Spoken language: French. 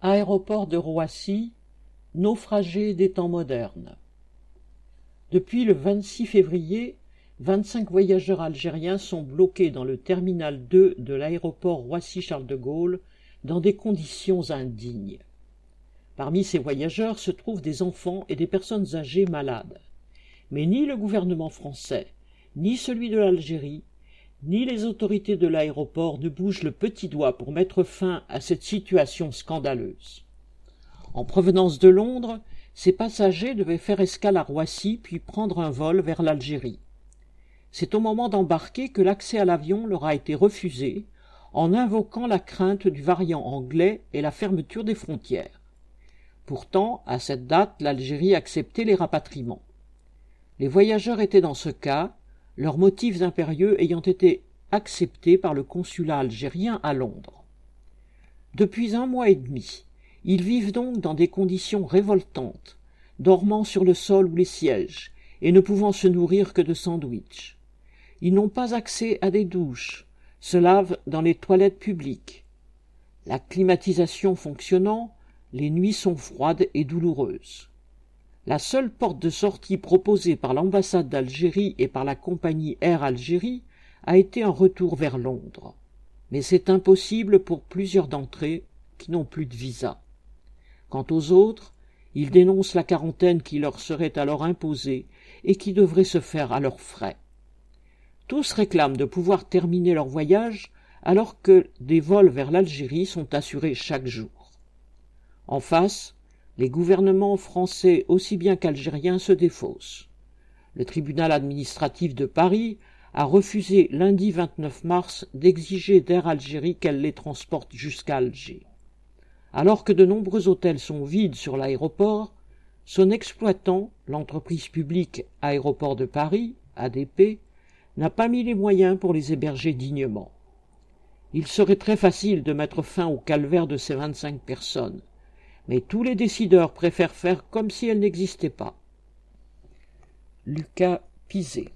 Aéroport de Roissy, naufragé des temps modernes. Depuis le 26 février, 25 voyageurs algériens sont bloqués dans le terminal 2 de l'aéroport Roissy Charles de Gaulle dans des conditions indignes. Parmi ces voyageurs se trouvent des enfants et des personnes âgées malades. Mais ni le gouvernement français, ni celui de l'Algérie, ni les autorités de l'aéroport ne bougent le petit doigt pour mettre fin à cette situation scandaleuse. En provenance de Londres, ces passagers devaient faire escale à Roissy puis prendre un vol vers l'Algérie. C'est au moment d'embarquer que l'accès à l'avion leur a été refusé en invoquant la crainte du variant anglais et la fermeture des frontières. Pourtant, à cette date, l'Algérie acceptait les rapatriements. Les voyageurs étaient dans ce cas, leurs motifs impérieux ayant été acceptés par le consulat algérien à Londres. Depuis 1 mois et demi, ils vivent donc dans des conditions révoltantes, dormant sur le sol ou les sièges, et ne pouvant se nourrir que de sandwichs. Ils n'ont pas accès à des douches, se lavent dans les toilettes publiques. La climatisation fonctionnant, les nuits sont froides et douloureuses. La seule porte de sortie proposée par l'ambassade d'Algérie et par la compagnie Air Algérie a été un retour vers Londres. Mais c'est impossible pour plusieurs d'entre eux qui n'ont plus de visa. Quant aux autres, ils dénoncent la quarantaine qui leur serait alors imposée et qui devrait se faire à leurs frais. Tous réclament de pouvoir terminer leur voyage alors que des vols vers l'Algérie sont assurés chaque jour. En face, les gouvernements français aussi bien qu'algériens se défaussent. Le tribunal administratif de Paris a refusé lundi 29 mars d'exiger d'Air Algérie qu'elle les transporte jusqu'à Alger. Alors que de nombreux hôtels sont vides sur l'aéroport, son exploitant, l'entreprise publique Aéroport de Paris, ADP, n'a pas mis les moyens pour les héberger dignement. Il serait très facile de mettre fin au calvaire de ces 25 personnes, mais tous les décideurs préfèrent faire comme si elles n'existaient pas. Lucas Pizet.